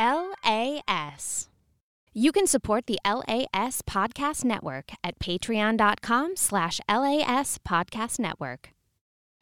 LAS. You can support the LAS Podcast Network at patreon.com/LAS Podcast Network.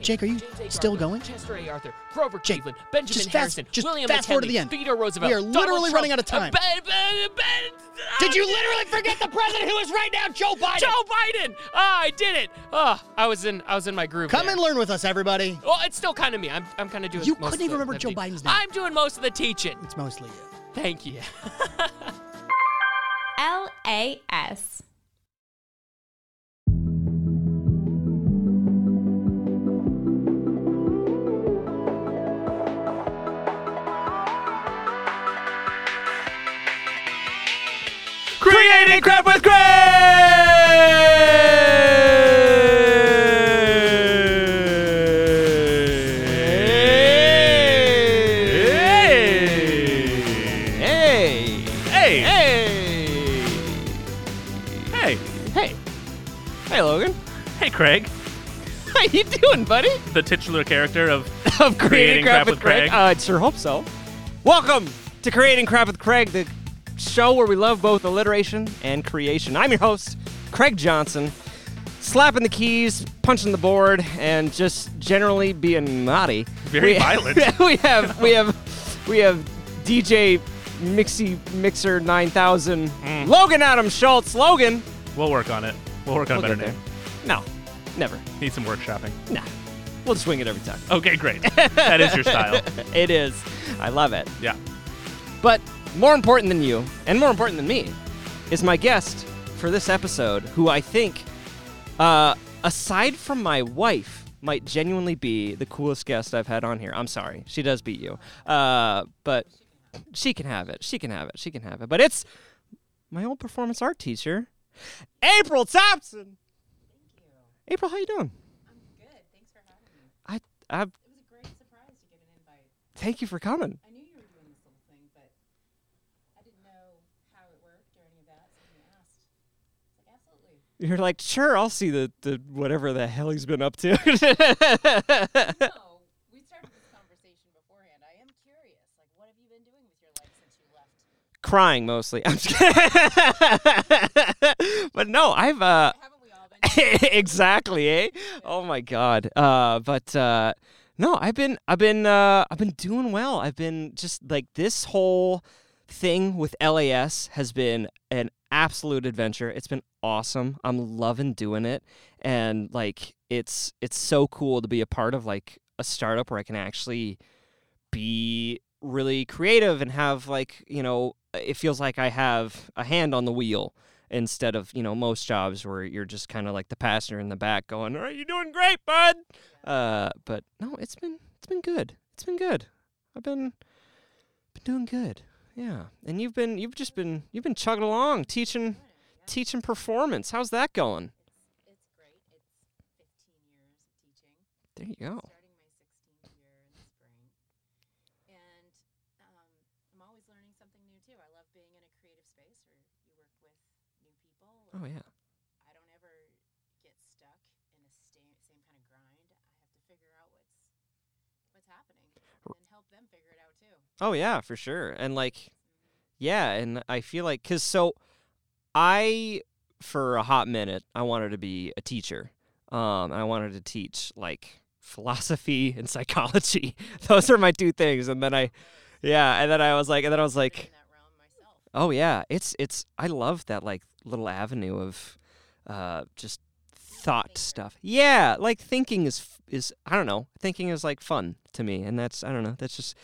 Jake, are you still going? Chester A. Arthur, Grover Cleveland, Benjamin Harrison, William F. Kennedy, Theodore Roosevelt. We are literally running out of time. Did you literally forget the president who is right now, Joe Biden? Joe Biden! Ah, I did it! Ah, I was in my groove. Come and learn with us, everybody. Well, it's still kind of me. I'm kind of doing. You couldn't even remember Joe Biden's name. I'm doing most of the teaching. It's mostly you. Thank you. LAS. Creating Crap with Craig! Hey! Hey, Logan. Hey, Craig. How you doing, buddy? The titular character of Creating Crap with Craig. I'd sure hope so. Welcome to Creating Crap with Craig, the show where we love both alliteration and creation. I'm your host, Craig Johnson, slapping the keys, punching the board, and just generally being naughty. Very violent. We have DJ Mixer 9000, Logan Adam Schultz. Logan, we'll work on it. We'll work on a better name. No, never. Need some workshopping. Nah, we'll just wing it every time. Okay, great. That is your style. It is. I love it. Yeah, but. More important than you, and more important than me, is my guest for this episode, who I think, aside from my wife, might genuinely be the coolest guest I've had on here. I'm sorry. She does beat you. But she can have it. But it's my old performance art teacher, Aypryl Thompson. Thank you. Aypryl, how you doing? I'm good. Thanks for having me. It was a great surprise to get an invite. Thank you for coming. You're like, sure, I'll see the whatever the hell he's been up to. No, we started this conversation beforehand. I am curious. Like, what have you been doing with your life since you left? Crying, mostly. I'm just kidding. But no, I've... Haven't we all been? Exactly, eh? Oh, my God. No, I've been doing well. I've been just, like, this whole thing with LAS has been an absolute adventure. It's been awesome. I'm loving doing it, and like it's so cool to be a part of like a startup where I can actually be really creative and have like, you know, it feels like I have a hand on the wheel instead of, you know, most jobs where you're just kind of like the passenger in the back going, all right, you're doing great, bud. But no, it's been good. I've been doing good. Yeah, and you've been chugging along, teaching performance. How's that going? It's great. It's 15 years of teaching. There you go. Starting my 16th year in the spring, and I'm always learning something new too. I love being in a creative space where you work with new people. Oh yeah. I don't ever get stuck in the same kind of grind. I have to figure out what's happening and help them figure it out too. Oh yeah, for sure. And like, yeah, and I feel like, cause so I, for a hot minute, I wanted to be a teacher. And I wanted to teach like philosophy and psychology. Those are my two things. And then I was like, oh yeah, it's I love that like little avenue of, just thought stuff. Yeah. Like thinking is, I don't know, thinking is like fun to me. And that's, I don't know, that's just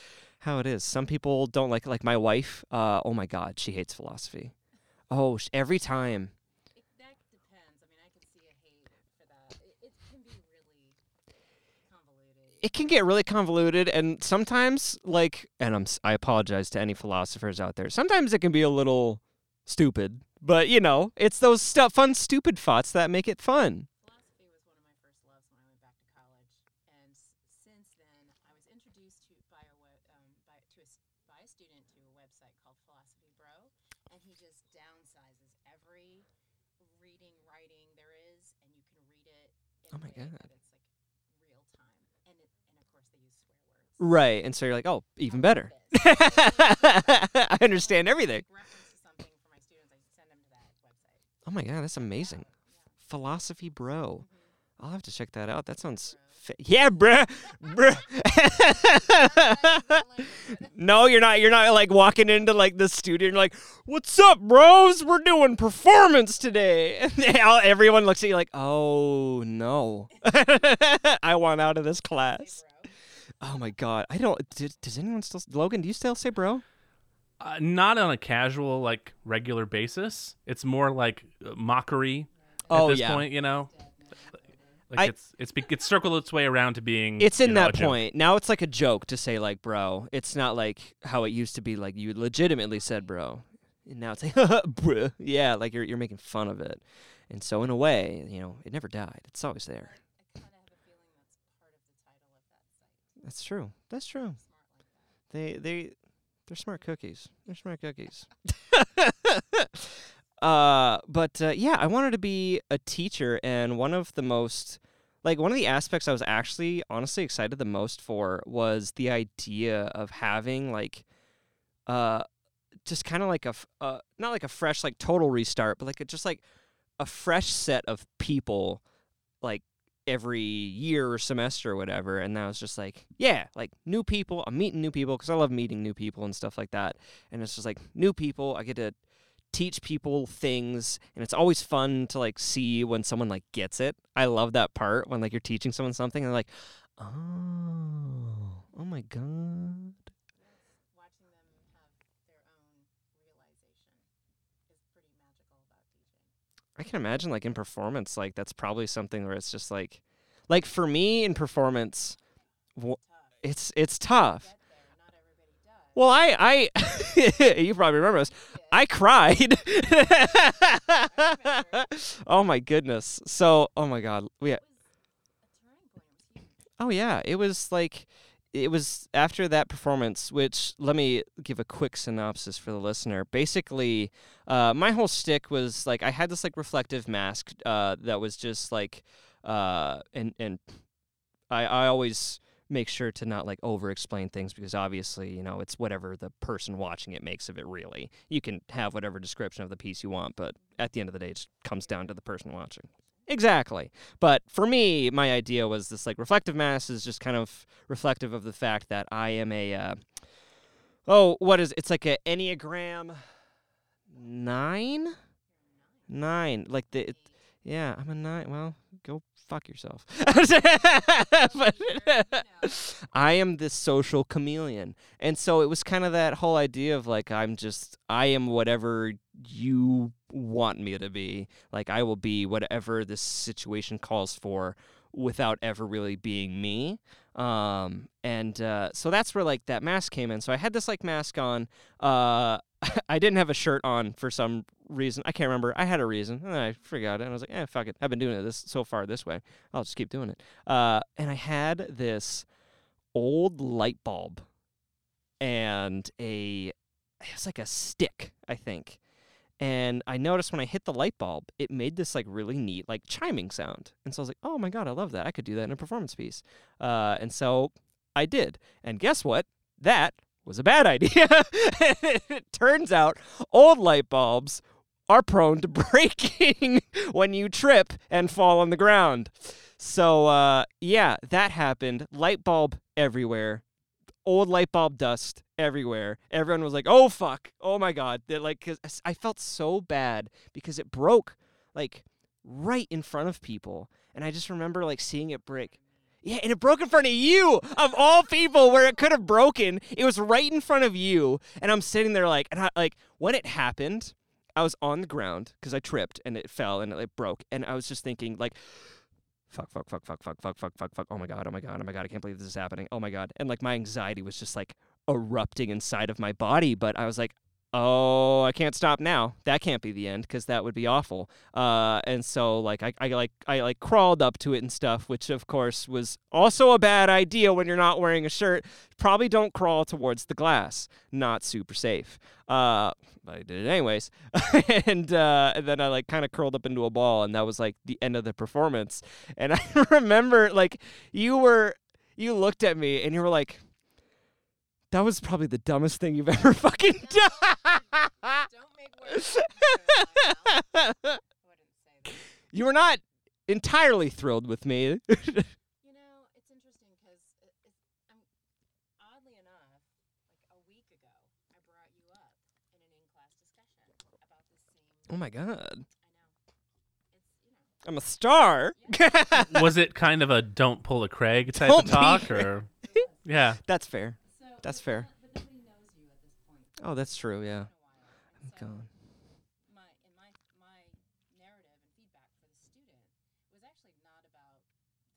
how it is. Some people don't like my wife. Oh my God, she hates philosophy. Oh, every time. That depends. I mean, I can see a hate for that. It can be really convoluted. it can get really convoluted, and sometimes, I apologize to any philosophers out there, sometimes it can be a little stupid, but, you know, it's those fun, stupid thoughts that make it fun. Philosophy was one of my first loves when I went back to college, and since then, I was introduced by a student to a website called Philosophy Bro, and he just downsizes every reading, writing there is, and you can read it. Oh, my God. Right, and so you're like, oh, even better. I understand everything. Oh my God, that's amazing. Philosophy Bro. Mm-hmm. I'll have to check that out. That sounds... yeah, bruh! Bruh! No, you're not. You're not, walking into, the studio and you're like, what's up, bros? We're doing performance today. And everyone looks at you like, oh, no. I want out of this class. Oh, my God. Does anyone still... Logan, do you still say bro? Not on a casual, regular basis. It's more like mockery at this point, you know? It's circled its way around to being... It's in that point. Now it's like a joke to say, bro. It's not like how it used to be, you legitimately said bro. And now it's like, bro. Yeah, you're making fun of it. And so, in a way, you know, it never died. It's always there. That's true. They're smart cookies. But I wanted to be a teacher, and one of the aspects I was actually honestly excited the most for was the idea of having just kind of not like a fresh total restart, but a fresh set of people every year or semester or whatever, and that was just new people. I'm meeting new people because I love meeting new people and stuff like that, and it's just new people. I get to teach people things, and it's always fun to see when someone gets it. I love that part when you're teaching someone something and they're like, oh my God. Watching them have their own realization is pretty magical about teaching. I can imagine in performance, that's probably something where it's just for me in performance, it's tough. Well, I you probably remember this. I cried. Oh my goodness. So, oh my God. It was after that performance, which let me give a quick synopsis for the listener. Basically, my whole shtick was I had this reflective mask that was just and I always make sure to not over-explain things, because obviously, you know, it's whatever the person watching it makes of it, really. You can have whatever description of the piece you want, but at the end of the day, it just comes down to the person watching. Exactly. But for me, my idea was this, reflective mask is just kind of reflective of the fact that I am a, it's like an Enneagram 9? 9. I'm a 9. Well, go fuck yourself. But, I am this social chameleon. And so it was kind of that whole idea of I am whatever you want me to be. I will be whatever this situation calls for without ever really being me. So that's where that mask came in. So I had this mask on. I didn't have a shirt on for some reason. I can't remember. I had a reason, and I forgot it. And I was like, fuck it. I've been doing it so far this way. I'll just keep doing it. And I had this old light bulb and it was a stick, I think. And I noticed when I hit the light bulb, it made this really neat chiming sound. And so I was like, oh my God, I love that. I could do that in a performance piece. And so I did. And guess what? That was a bad idea. It turns out old light bulbs are prone to breaking when you trip and fall on the ground. So, that happened. Light bulb everywhere. Old light bulb dust everywhere. Everyone was like, oh, fuck. Oh, my God. Because I felt so bad because it broke, right in front of people. And I just remember, seeing it break. Yeah, and it broke in front of you, of all people, where it could have broken. It was right in front of you, and I'm sitting there when it happened, I was on the ground because I tripped, and it fell, and it broke, and I was just thinking, fuck, oh my god, I can't believe this is happening, oh my god. And like my anxiety was just like erupting inside of my body, but I was like, oh, I can't stop now. That can't be the end because that would be awful. And so like I crawled up to it and stuff, which of course was also a bad idea when you're not wearing a shirt. Probably don't crawl towards the glass. Not super safe. But I did it anyways. And then I like kind of curled up into a ball, and that was like the end of the performance. And I remember like you looked at me and you were like, that was probably the dumbest thing you've ever fucking done. Don't make words. You were not entirely thrilled with me. You know, it's interesting because oddly enough, like a week ago, I brought you up in an in-class discussion about this same. Oh my god. I'm a star. Yeah. Was it kind of a don't pull a Craig type of talk, or? Yeah. That's fair. That's fair. But nobody knows you at this point. Oh, that's true, yeah. I'm gone. My narrative and feedback for the student was actually not about the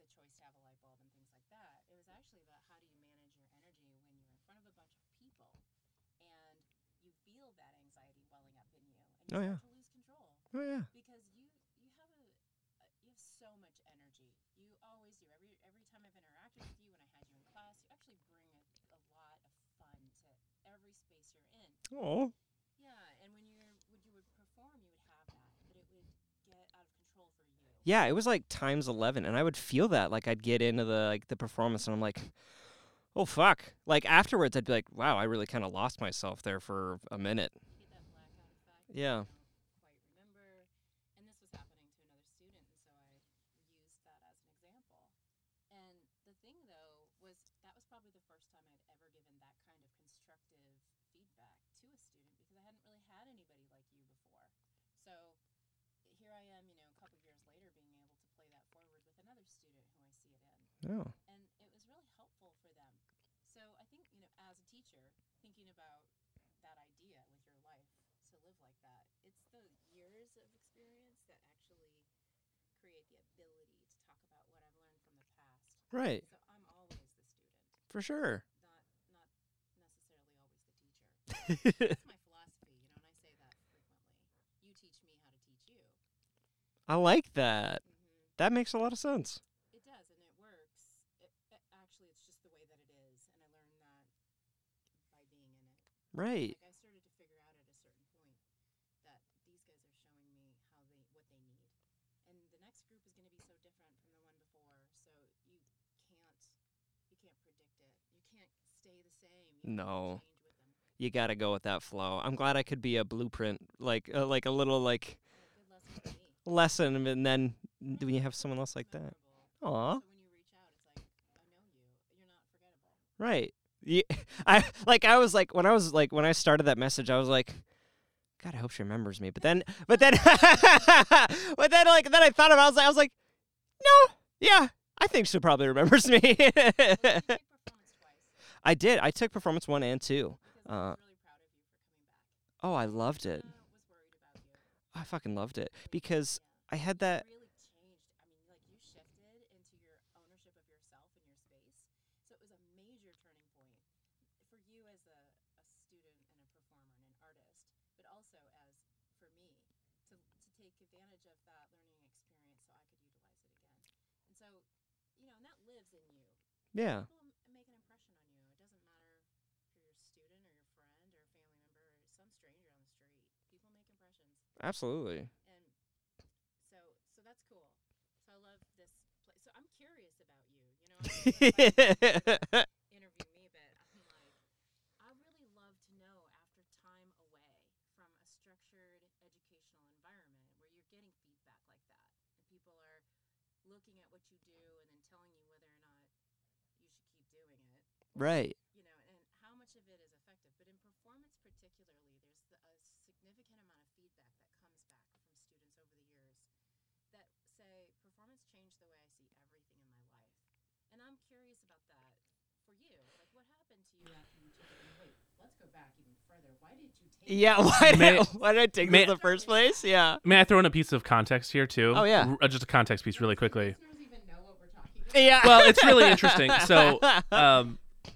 choice to have a light bulb and things like that. It was actually about how do you manage your energy when you're in front of a bunch of people and you feel that anxiety welling up in you, and you have to lose control. Oh yeah. Because you have so much energy. You always do. Every time I've interacted with you, when I had you in class, you actually bring every space you're in. Oh. Yeah, and when you would perform, you would have that, but it would get out of control for you. Yeah, it was like times 11, and I would feel that. Like I'd get into the performance, and I'm like, oh fuck. Like afterwards, I'd be like, wow, I really kind of lost myself there for a minute. Get that blackout effect. Yeah. I don't quite remember, and this was happening to another student, and so I used that as an example. And the thing though was that was probably the first time I'd ever given that kind of feedback to a student, because I hadn't really had anybody like you before. So here I am, a couple of years later, being able to play that forward with another student who I see it in. Oh. And it was really helpful for them. So I think, as a teacher, thinking about that idea with your life to live like that, it's the years of experience that actually create the ability to talk about what I've learned from the past. Right. So I'm always the student. For sure. That's my philosophy, and I say that frequently. You teach me how to teach you. I like that. Mm-hmm. That makes a lot of sense. It does, and it works. Actually, it's just the way that it is, and I learned that by being in it. Right. Like I started to figure out at a certain point that these guys are showing me what they need, and the next group is going to be so different from the one before, so you can't predict it. You can't stay the same. No. You gotta go with that flow. I'm glad I could be a blueprint, like a little like lesson, and then do you have someone else like that? Aw. So when you reach out, it's like, I know you. You're not forgettable. Right. Yeah, I was like when I started that message, I was like, God, I hope she remembers me. But then I thought about it, I was like, no, yeah, I think she probably remembers me. I did. I took performance 1 and 2. I'm really proud of you for coming back. Oh, I loved it. Was worried about you. I fucking loved it because I had that. Really changed. I mean, like you shifted into your ownership of yourself and your space. So it was a major turning point for you as a student and a performer and an artist, but also as for me to take advantage of that learning experience so I could utilize it again. And so, and that lives in you. Yeah. Absolutely. And so that's cool. So I love this place. So I'm curious about you. Interview me, but I'm like, I really love to know after time away from a structured educational environment where you're getting feedback like that, and people are looking at what you do and then telling you whether or not you should keep doing it. Right. And how much of it is effective. But in performance particularly, there's a significant amount of feedback that comes back from students over the years that say, performance changed the way I see everything in my life. And I'm curious about that for you. Like, what happened to you after you took it? Wait, let's go back even further. Why did you take why did I take this in the first place? Yeah. May I throw in a piece of context here, too? Oh, yeah. Just a context piece really quickly. Yeah. Well, it's really interesting. So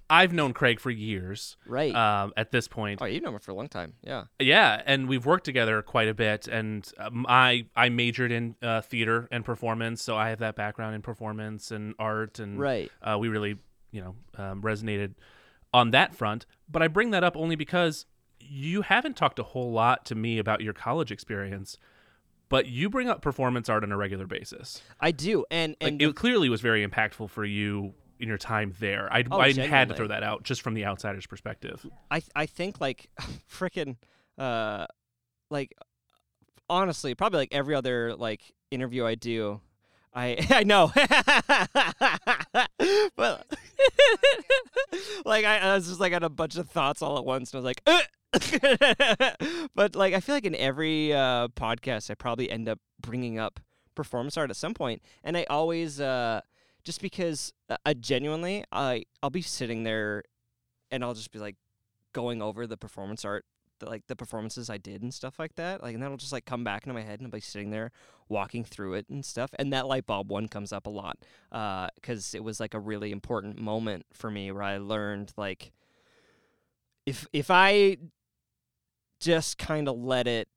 I've known Craig for years. Right. At this point. Oh, you've known him for a long time. Yeah. Yeah. And we've worked together quite a bit. And I majored in theater and performance. So I have that background in performance and art. And right. We really, resonated on that front. But I bring that up only because you haven't talked a whole lot to me about your college experience. But you bring up performance art on a regular basis. I do. And it clearly was very impactful for you in your time there. I had to throw that out just from the outsider's perspective. I think honestly, probably like every other interview I do, I know. Well, I was just had a bunch of thoughts all at once and I was like, ugh! But I feel like in every podcast I probably end up bringing up performance art at some point, and I always just because genuinely I'll be sitting there and I'll just be going over the performance art, the performances I did and stuff like that, and that'll just come back into my head, and I'll be sitting there walking through it and stuff, and that light bulb one comes up a lot because it was a really important moment for me where I learned if I just kind of let it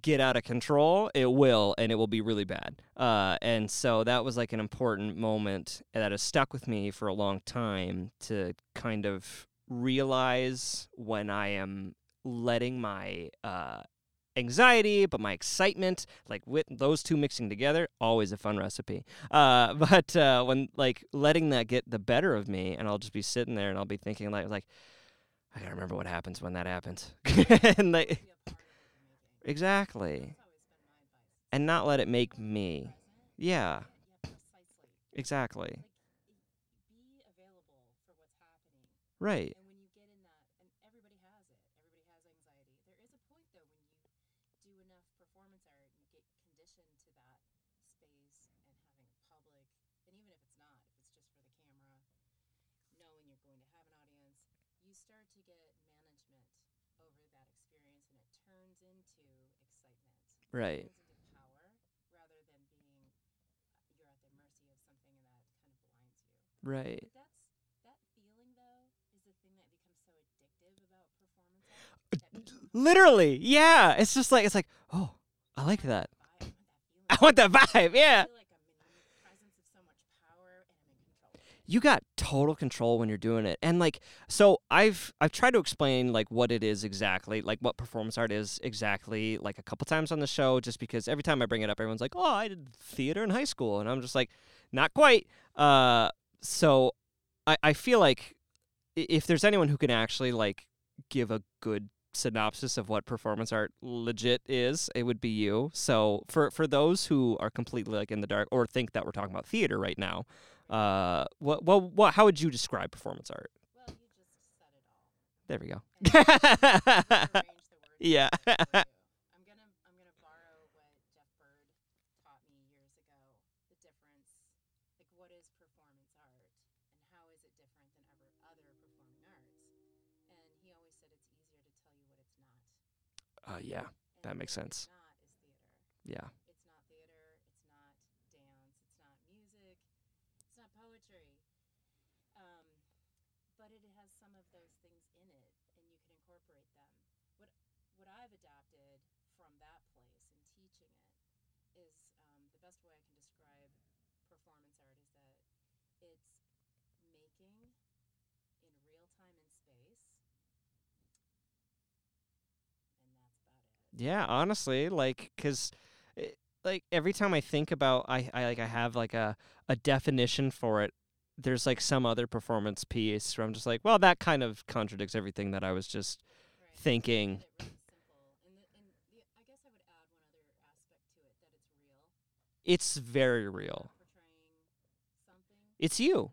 get out of control, it will, and it will be really bad. And so that was an important moment that has stuck with me for a long time, to kind of realize when I am letting my anxiety, but my excitement, with those two mixing together, always a fun recipe. But when letting that get the better of me, and I'll just be sitting there and I'll be thinking I gotta remember what happens when that happens. Exactly. And not let it make me. Yeah. Exactly. Right. Right. Right. That feeling though is the thing that becomes so addictive about performance. Literally, yeah. It's just oh, I like that. I want that vibe. Yeah. You got total control when you're doing it. And so I've tried to explain what it is exactly, what performance art is exactly, a couple times on the show, just because every time I bring it up, everyone's oh, I did theater in high school. And I'm just not quite. So I feel if there's anyone who can actually give a good synopsis of what performance art legit is, it would be you. So for those who are completely in the dark or think that we're talking about theater right now, what how would you describe performance art? Well, you just said it all. There we go. Yeah. I'm gonna borrow what Jeff Bird taught me years ago. The difference, what is performance art, and how is it different than other performing arts? And he always said it's easier to tell you what it's not. Yeah, that makes sense. Not is theater. Yeah. Yeah, honestly, because, every time I think about, I have, a definition for it, there's, some other performance piece where I'm just well, that kind of contradicts everything that I was just thinking. Really I guess I would add one other aspect to it, that it's real. It's very real. Portraying something. It's you.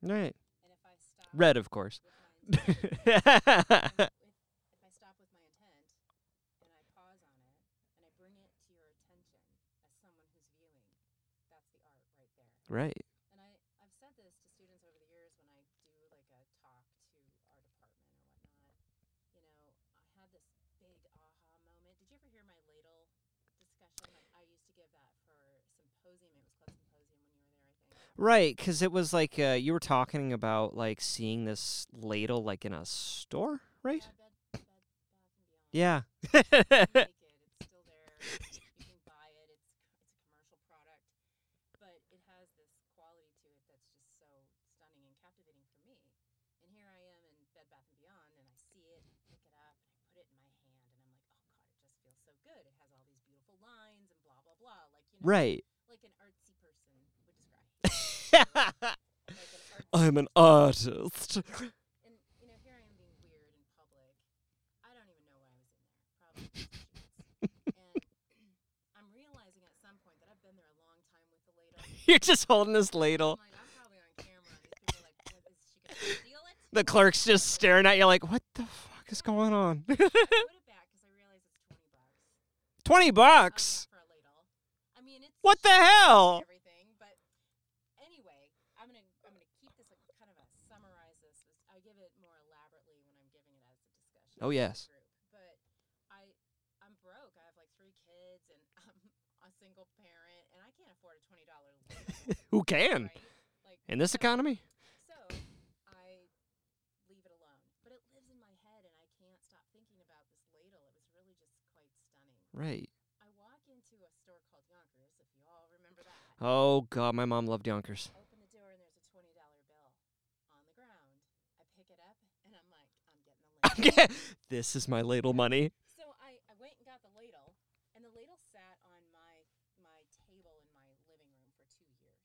Right. And if I stop red, of course. If I stop with my intent and I pause on it and I bring it to your attention as someone who's viewing, that's the art right there. Right. And I've said this to students over the years when I do a talk to our department or whatnot. ever hear my ladle discussion? Like, I used to give that for Symposium. It was called Symposium when you were there, I think. Right, because it was like you were talking about like seeing this ladle like in a store, right? Yeah. Bed, Bath and Beyond. Yeah. It's still there. You can buy it. It's a commercial product, but it has this quality to it that's just so stunning and captivating for me. And here I am in Bed, Bath and Beyond, and I see it, and pick it up, and I put it in my hand, and I'm like, oh God, it just feels so good. It has all these beautiful lines and blah blah blah, like, you know. Right. Like an artsy person would describe. I'm an artist. And, you know, here I am being weird in public. I don't even know why I was in there. Probably. And I'm realizing at some point that I've been there a long time with the ladle. You're just holding this ladle. I'm probably on camera. These people are like, what, is she going to steal it? The clerk's just staring at you like, what the fuck is going on? I put it back because I realize it's $20. $20? What the hell? Everything, but anyway, I'm gonna keep this like kind of a summarize this. I give it more elaborately when I'm giving it as a discussion. Oh yes. Group. But I'm broke. I have like 3 kids and I'm a single parent, and I can't afford a $20. Who can? Right? Like, in this economy? So I leave it alone, but it lives in my head, and I can't stop thinking about this ladle. It was really just quite stunning. Right. Oh, God, my mom loved Yonkers. Open the door, and there's a $20 bill on the ground. I pick it up, and I'm like, I'm getting the ladle. This is my ladle money. So I went and got the ladle, and the ladle sat on my table in my living room for 2 years.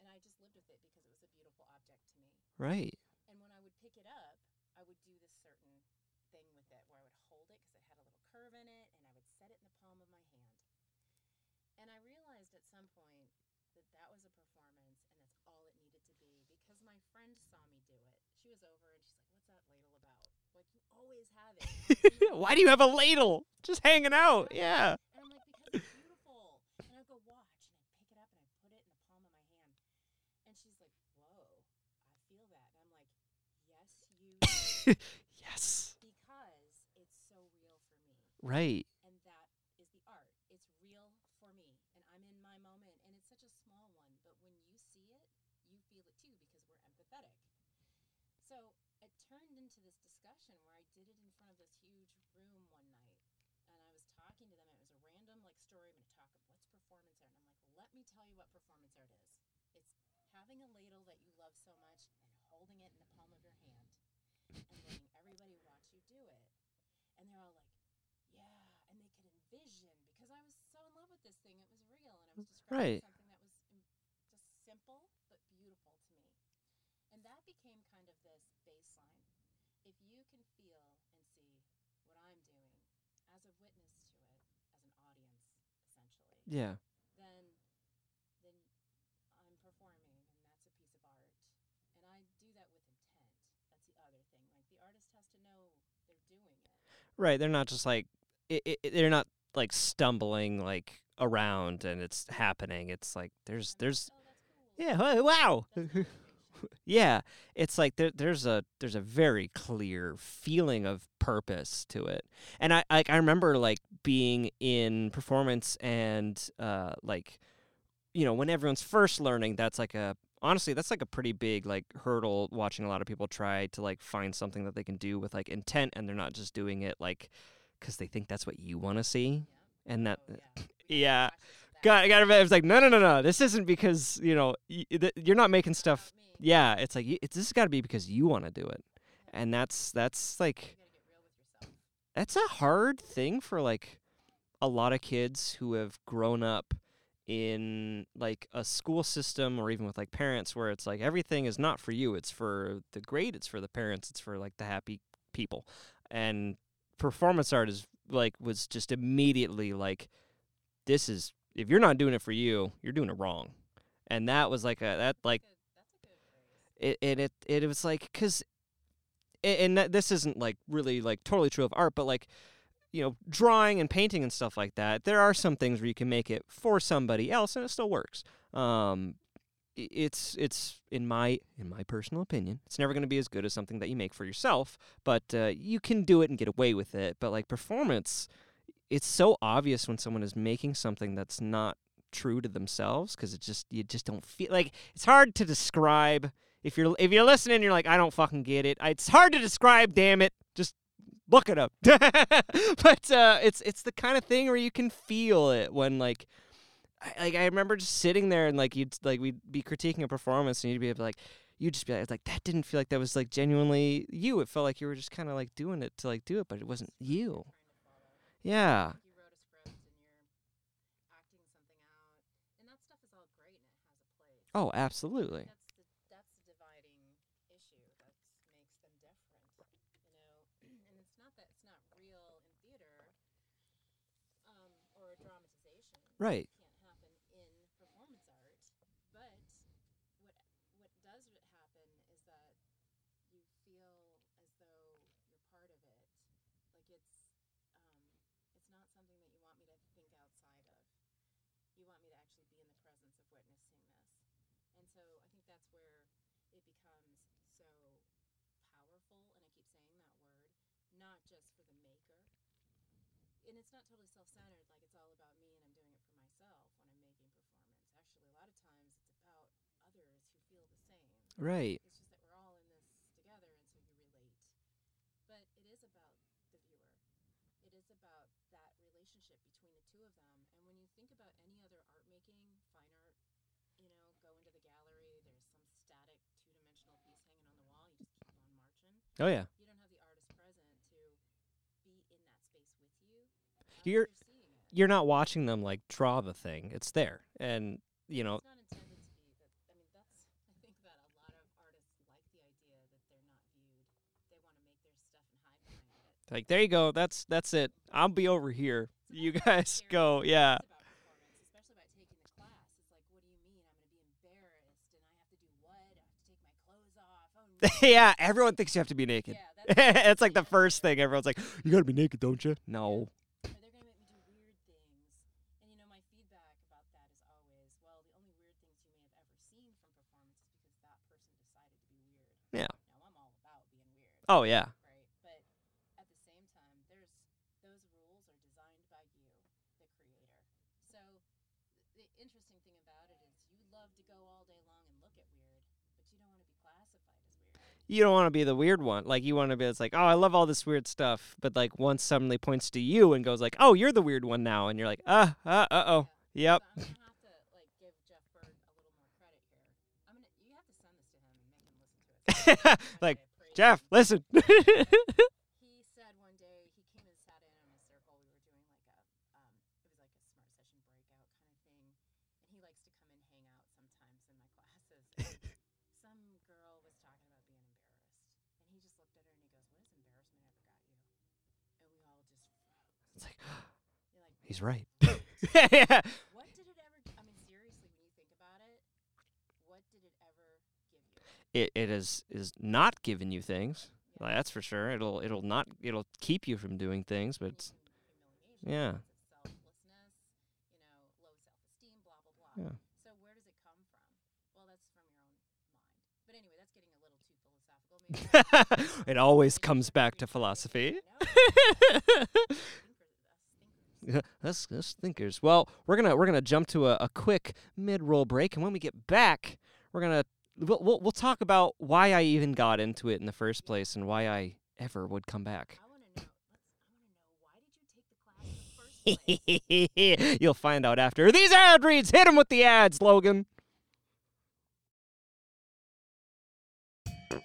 And I just lived with it because it was a beautiful object to me. Right. And when I would pick it up, I would do this certain thing with it where I would hold it because it had a little curve in it, and I would set it in the palm of my hand. And I realized at some point, that was a performance, and that's all it needed to be, because my friend saw me do it. She was over, and she's like, what's that ladle about? Like, you always have it. Why do you have a ladle? Just hanging out. Yeah. And I'm like, because it's beautiful. And I go watch, and I pick it up, and I put it in the palm of my hand. And she's like, whoa, I feel that. And I'm like, yes, you do. Yes. Because it's so real for me. Right. Tell you what performance art is. It's having a ladle that you love so much and holding it in the palm of your hand and letting everybody watch you do it. And they're all like, yeah, and they could envision, because I was so in love with this thing. It was real, and I was describing something that was just simple but beautiful to me. And that became kind of this baseline. If you can feel and see what I'm doing as a witness to it, as an audience, essentially. Yeah. Right, they're not just like they're not like stumbling like around and it's happening. It's like there's yeah, wow. Yeah, it's like there's a very clear feeling of purpose to it. And I remember like being in performance and like, you know, when everyone's first learning, that's like a honestly, that's like a pretty big like hurdle, watching a lot of people try to like find something that they can do with like intent, and they're not just doing it like because they think that's what you want to see. Yeah. And that, oh, yeah. God, I got to it's like, no. This isn't because, you know, you're not making stuff. Yeah. It's like, this has got to be because you want to do it. Yeah. And that's like, that's a hard thing for like a lot of kids who have grown up in like a school system, or even with like parents where it's like everything is not for you, it's for the grade, it's for the parents, it's for like the happy people. And performance art is like was just immediately like, this is, if you're not doing it for you, you're doing it wrong. And that was like it was like, because and this isn't like really like totally true of art, but like, you know, drawing and painting and stuff like that, there are some things where you can make it for somebody else and it still works. It's in my personal opinion, it's never going to be as good as something that you make for yourself, but you can do it and get away with it. But like performance, it's so obvious when someone is making something that's not true to themselves, because it just, you just don't feel like, it's hard to describe. If you're listening, you're like, I don't fucking get it. It's hard to describe, damn it. Just look it up. But it's the kind of thing where you can feel it when, like, I remember just sitting there and, like, we'd be critiquing a performance and you'd just be like, that didn't feel like that was, like, genuinely you. It felt like you were just kind of, like, doing it to, like, do it, but it wasn't you. Yeah. Oh, absolutely. That's the dividing issue that makes them different, And it's not real in theater or dramatization. Right. It can't happen in performance art. But what does happen is that you feel as though you're part of it. Like it's not something that you want me to think outside of. You want me to actually be in the presence of witnessing this. So I think that's where it becomes so powerful, and I keep saying that word, not just for the maker. And it's not totally self-centered, like it's all about me and I'm doing it for myself when I'm making performance. Actually, a lot of times it's about others who feel the same. Right. It's just that we're all in this together, and so you relate. But it is about the viewer. It is about that relationship between the two of them. And when you think about any other art making, fine art, go into the gallery, there's some static two-dimensional piece hanging on the wall, you just keep on marching. Oh, yeah. You don't have the artist present to be in that space with you. You're not watching them, like, draw the thing. It's there. And, it's not intended to be that. I mean, I think that a lot of artists like the idea that they're not viewed. They want to make their stuff and hide behind it. Like, there you go. That's it. I'll be over here. You guys go. Yeah. Yeah, everyone thinks you have to be naked. Yeah, that's like the first thing. Everyone's like, you gotta be naked, don't you? No. Or they're gonna make me do weird things. And my feedback about that is always, well, the only weird things you may have ever seen from performance is because that person decided to be weird. Yeah. Now, I'm all about being weird. Oh, yeah. Right? But at the same time, those rules are designed by you, the creator. So the interesting thing about it is you love to go all day long and look at weird, but you don't want to be classified. You don't want to be the weird one. Like, you want to be, it's like, oh, I love all this weird stuff. But, like, once somebody points to you and goes, like, oh, you're the weird one now. And you're like, uh-oh. Yeah. Yep. So I'm going to have to, give Jeff Bird a little more credit here. You have to send this to him and make him listen to it. Jeff, listen. He said one day, he came and sat in a circle. We were doing, it was like a smart session breakout kind of thing. And he likes to come and hang out sometimes in my classes. Some girl was talking about being embarrassed, and he just looked at her and he goes, "What does embarrassment ever got you?" And we all just froze. It's like, he's right. Yeah. What did it ever? I mean, seriously, when you think about it, what did it ever give you? It is not giving you things. Yeah. Well, that's for sure. It'll keep you from doing things, but it's, yeah. Selflessness, low self-esteem, blah blah blah. Yeah. So where does it come from? Well, that's from your own. But anyway, that's getting a little too philosophical. It always comes back to philosophy. Us thinkers. Well, we're gonna jump to a quick mid-roll break, and when we get back, we'll talk about why I even got into it in the first place and why I ever would come back. I want to know why did you take the class in the first place? You'll find out after these ad reads. Hit them with the ads, Logan.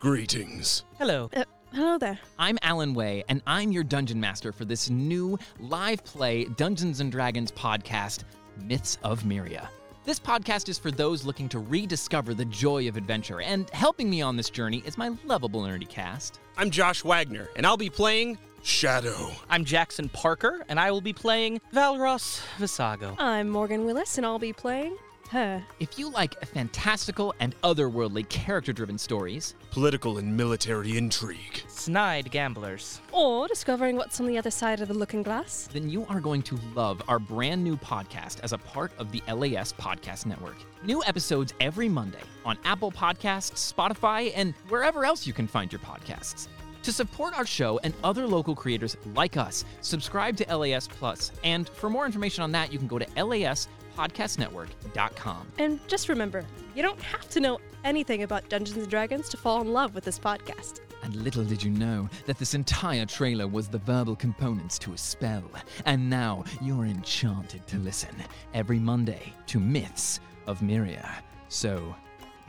Greetings. Hello. Hello there. I'm Alan Way, and I'm your Dungeon Master for this new live play Dungeons & Dragons podcast, Myths of Myria. This podcast is for those looking to rediscover the joy of adventure, and helping me on this journey is my lovable nerdy cast. I'm Josh Wagner, and I'll be playing Shadow. I'm Jackson Parker, and I will be playing Valros Visago. I'm Morgan Willis, and I'll be playing... her. If you like fantastical and otherworldly character-driven stories, political and military intrigue, snide gamblers, or discovering what's on the other side of the looking glass, then you are going to love our brand new podcast as a part of the LAS Podcast Network. New episodes every Monday on Apple Podcasts, Spotify, and wherever else you can find your podcasts. To support our show and other local creators like us, subscribe to LAS Plus. And for more information on that, you can go to LASPodcastNetwork.com. And just remember, you don't have to know anything about Dungeons & Dragons to fall in love with this podcast. And little did you know that this entire trailer was the verbal components to a spell. And now you're enchanted to listen every Monday to Myths of Myria. So,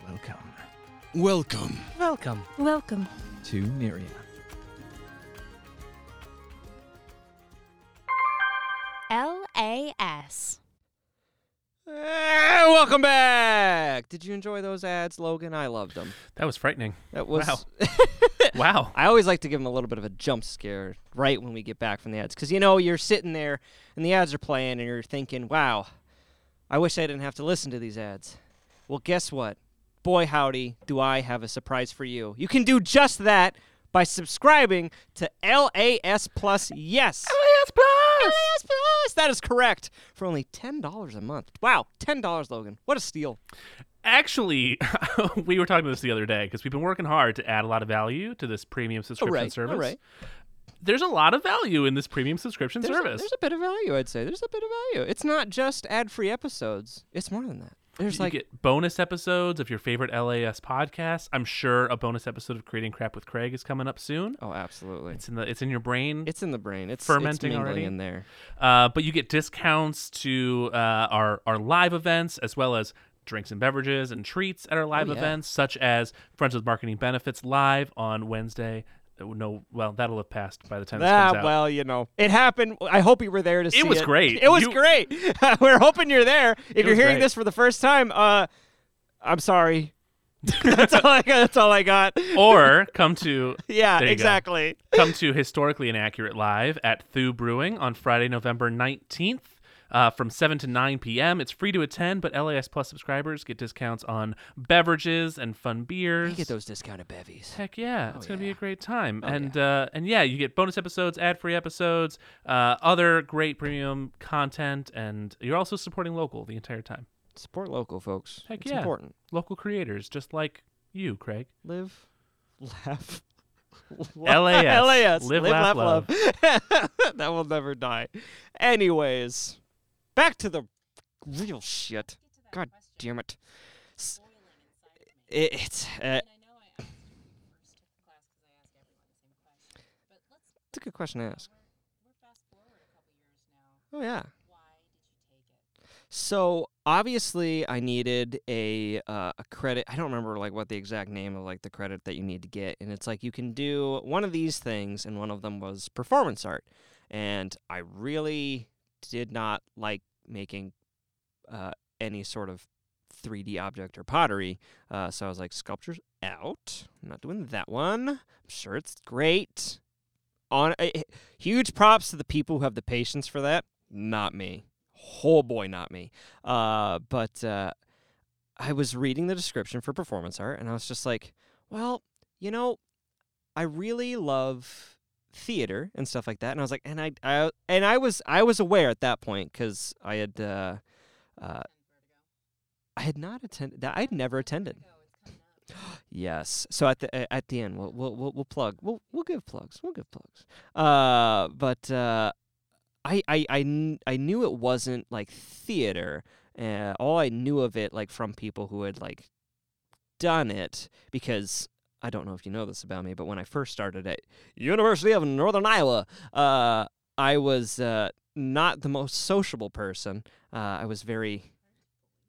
welcome. Welcome. Welcome. Welcome. To Myria. LAS. Welcome back! Did you enjoy those ads, Logan? I loved them. That was frightening. That was... Wow. I always like to give them a little bit of a jump scare right when we get back from the ads. Because, you know, you're sitting there and the ads are playing and you're thinking, wow, I wish I didn't have to listen to these ads. Well, guess what? Boy, howdy, do I have a surprise for you. You can do just that by subscribing to LAS Plus. Yes. LAS Plus. LAS Plus. That is correct. For only $10 a month. Wow. $10, Logan. What a steal. Actually, we were talking about this the other day because we've been working hard to add a lot of value to this premium subscription service. All right. There's a lot of value in this premium subscription service. There's a bit of value, I'd say. There's a bit of value. It's not just ad-free episodes. It's more than that. There's you get bonus episodes of your favorite LAS podcasts. I'm sure a bonus episode of Creating Crap with Craig is coming up soon. Oh, absolutely. It's in your brain. It's in the brain. It's fermenting it's already in there. But you get discounts to our live events as well as drinks and beverages and treats at our live events, such as Friends with Marketing Benefits live on Wednesday. No, well, that'll have passed by the time this comes out. Well, you know, it happened. I hope you were there to see it. It was great. It was great. We're hoping you're there. If you're hearing this for the first time, I'm sorry. That's all I got. Or come to come to Historically Inaccurate live at Thu Brewing on Friday, November 19th. From 7 to 9 p.m. It's free to attend, but LAS Plus subscribers get discounts on beverages and fun beers. You get those discounted bevies. Heck yeah. It's going to be a great time. And you get bonus episodes, ad-free episodes, other great premium content, and you're also supporting local the entire time. Support local, folks. It's important. Local creators, just like you, Craig. Live, laugh. LAS. Live, laugh, love. That will never die. Anyways... back to the real shit. God damn it. It's a good question to ask. Oh, yeah. So, obviously, I needed a credit. I don't remember, what the exact name of, the credit that you need to get. And it's you can do one of these things, and one of them was performance art. And I really... did not like making any sort of 3D object or pottery. So I was like, sculpture's out. I'm not doing that one. I'm sure it's great. Huge props to the people who have the patience for that. Not me. Oh boy, not me. But I was reading the description for performance art, and I was just like, well, you know, I really love... theater and stuff like that, and I was like, and I was aware at that point because I had I'd never attended. Yes, so at the end we'll plug we'll give plugs but I knew it wasn't theater. All I knew of it from people who had done it, because I don't know if you know this about me, but when I first started at University of Northern Iowa, I was not the most sociable person. I was very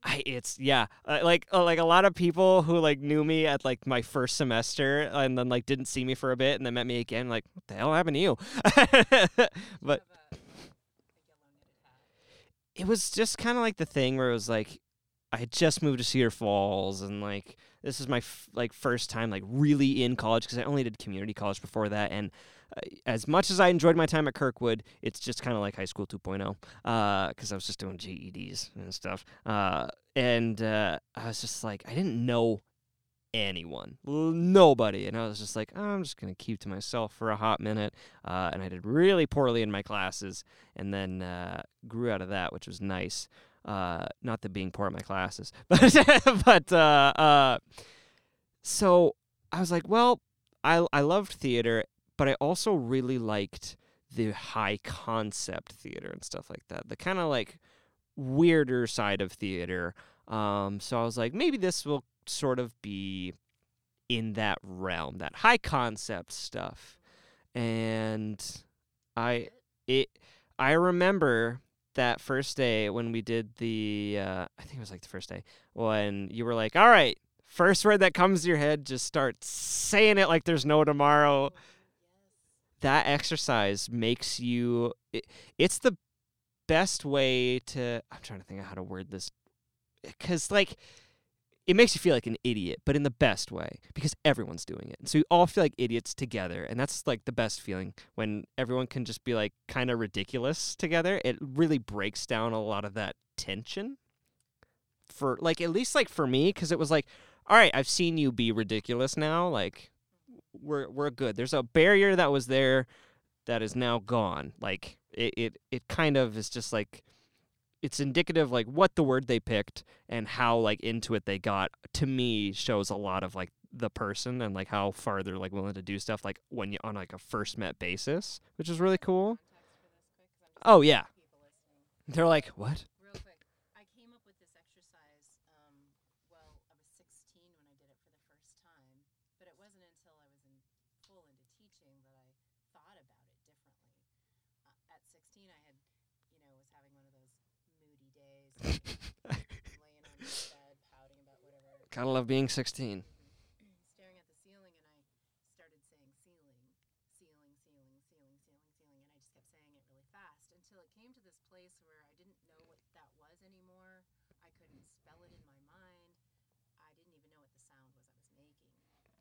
Like a lot of people who like knew me at like my first semester and then like didn't see me for a bit and then met me again, like, what the hell happened to you? But it was just kind of like the thing where it was like, I had just moved to Cedar Falls and like, this is my first time like really in college, because I only did community college before that. And as much as I enjoyed my time at Kirkwood, it's just kind of like high school 2.0, because I was just doing GEDs and stuff. And I was just like, I didn't know anyone, nobody. And I was just like, oh, I'm just going to keep to myself for a hot minute. And I did really poorly in my classes, and then grew out of that, which was nice. Not that being poor at my classes, but so I was like, well, I loved theater, but I also really liked the high concept theater and stuff like that, the kind of like weirder side of theater. So I was like, maybe this will sort of be in that realm, that high concept stuff. And I remember that first day when we did the, I think it was like the first day when you were like, all right, first word that comes to your head, just start saying it like there's no tomorrow. That exercise makes you, it's the best way to, I'm trying to think of how to word this, because like it makes you feel like an idiot, but in the best way, because everyone's doing it. And so you all feel like idiots together, and that's like the best feeling, when everyone can just be like kind of ridiculous together. It really breaks down a lot of that tension, for like, at least like for me, because it was like, all right, I've seen you be ridiculous now, like we're good. There's a barrier that was there that is now gone. Like it kind of is just like, it's indicative like what the word they picked and how like into it they got, to me, shows a lot of like the person and like how far they're like willing to do stuff like when you on like a first met basis, which is really cool. Oh yeah. They're like, what? Gotta love being 16. Staring at the ceiling, and I started saying ceiling, and I just kept saying it really fast until it came to this place where I didn't know what that was anymore. I couldn't spell it in my mind. I didn't even know what the sound was I was making.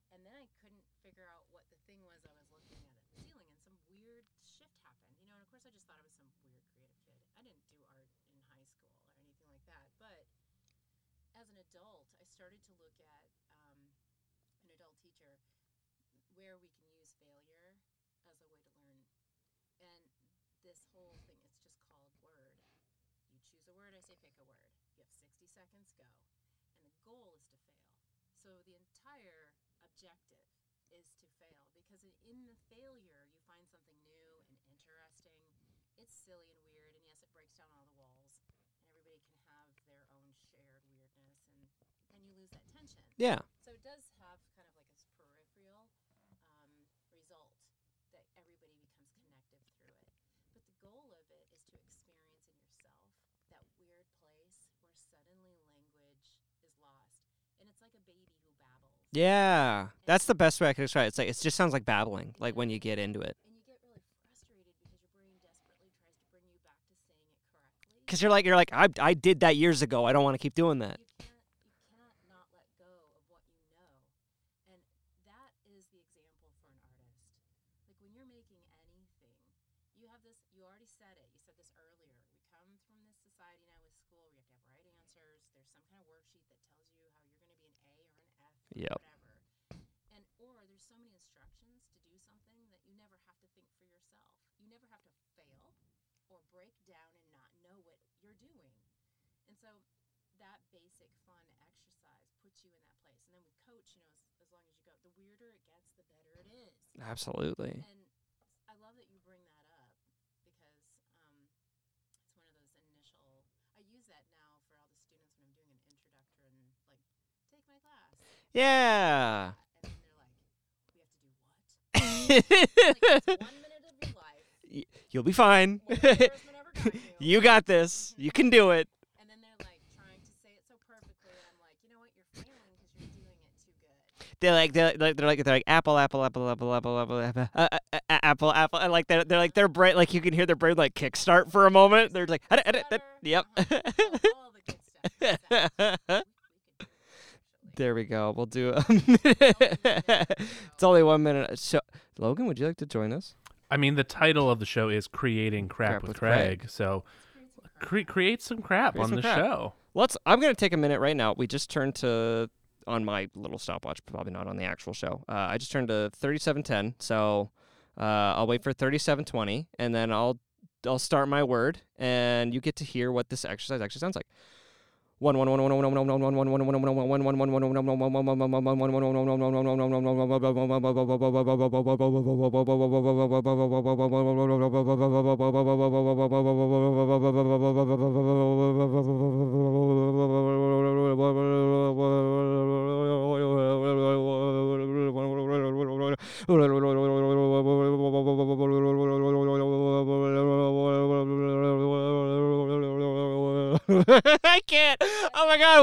And then I couldn't figure out what the thing was I was looking at the ceiling, and some weird shift happened. You know, and of course I just thought I was some weird creative kid. I didn't do art in high school or anything like that, but as an adult, I started to look at an adult teacher where we can use failure as a way to learn. And this whole thing, it's just called word. You choose a word, I say pick a word. You have 60 seconds, go. And the goal is to fail. So the entire objective is to fail, because in the failure, you find something new and interesting. It's silly and weird, and yes, it breaks down all the walls, and everybody can have their own shared weird. And you lose that tension. Yeah. So it does have kind of like this peripheral result that everybody becomes connected through it. But the goal of it is to experience in yourself that weird place where suddenly language is lost. And it's like a baby who babbles. Yeah. And that's the best way I could describe it. It's like, it just sounds like babbling, like when you get into it. And you get really frustrated because your brain desperately tries to bring you back to saying it correctly. Because you're like, I did that years ago. I don't want to keep doing that. Yep. Whatever. And or there's so many instructions to do something that you never have to think for yourself. You never have to fail or break down and not know what you're doing. And so that basic fun exercise puts you in that place. And then with coach, you know, as long as you go, the weirder it gets, the better it is. Absolutely. And I love that you bring that up, because it's one of those initial, I use that now for all the students when I'm doing an introductor and like, take my class. Yeah. And then they're like, we have to do what? Like, it's 1 minute of your life. You'll be fine. Well, you got this. You can do it. And then they're like trying to say it so They're like apple. And like they're their brain, like you can hear their brain like kickstart for a moment. They're like, yep. There we go. We'll do it's only 1 minute. So Logan, would you like to join us? I mean, the title of the show is Creating Crap with Craig. So create some crap on the show. I'm going to take a minute right now. We just turned to, on my little stopwatch, probably not on the actual show. I just turned to 37:10, so I'll wait for 37:20, and then I'll start my word, and you get to hear what this exercise actually sounds like. I can't. Oh my God.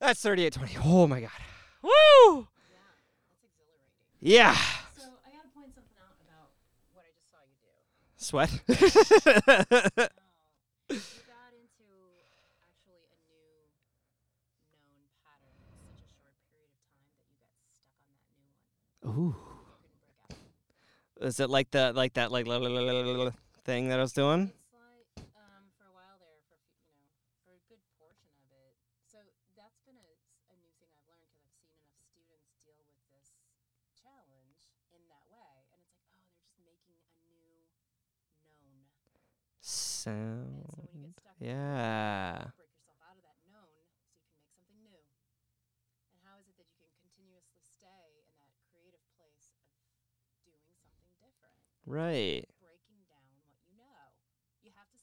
That's 38:20. Oh my God. Woo! Yeah. So I gotta point something out about what I just saw you do. Sweat. You got into actually a new known pattern in such a short period of time that you got stuck on that new one. Ooh. Is it like the like thing that I was doing? Sound. So when you get stuck, yeah. Break yourself out of that known so you can make something new. And how is it that you can continuously stay in that creative place of doing something different? Right. Breaking down what you know. You have to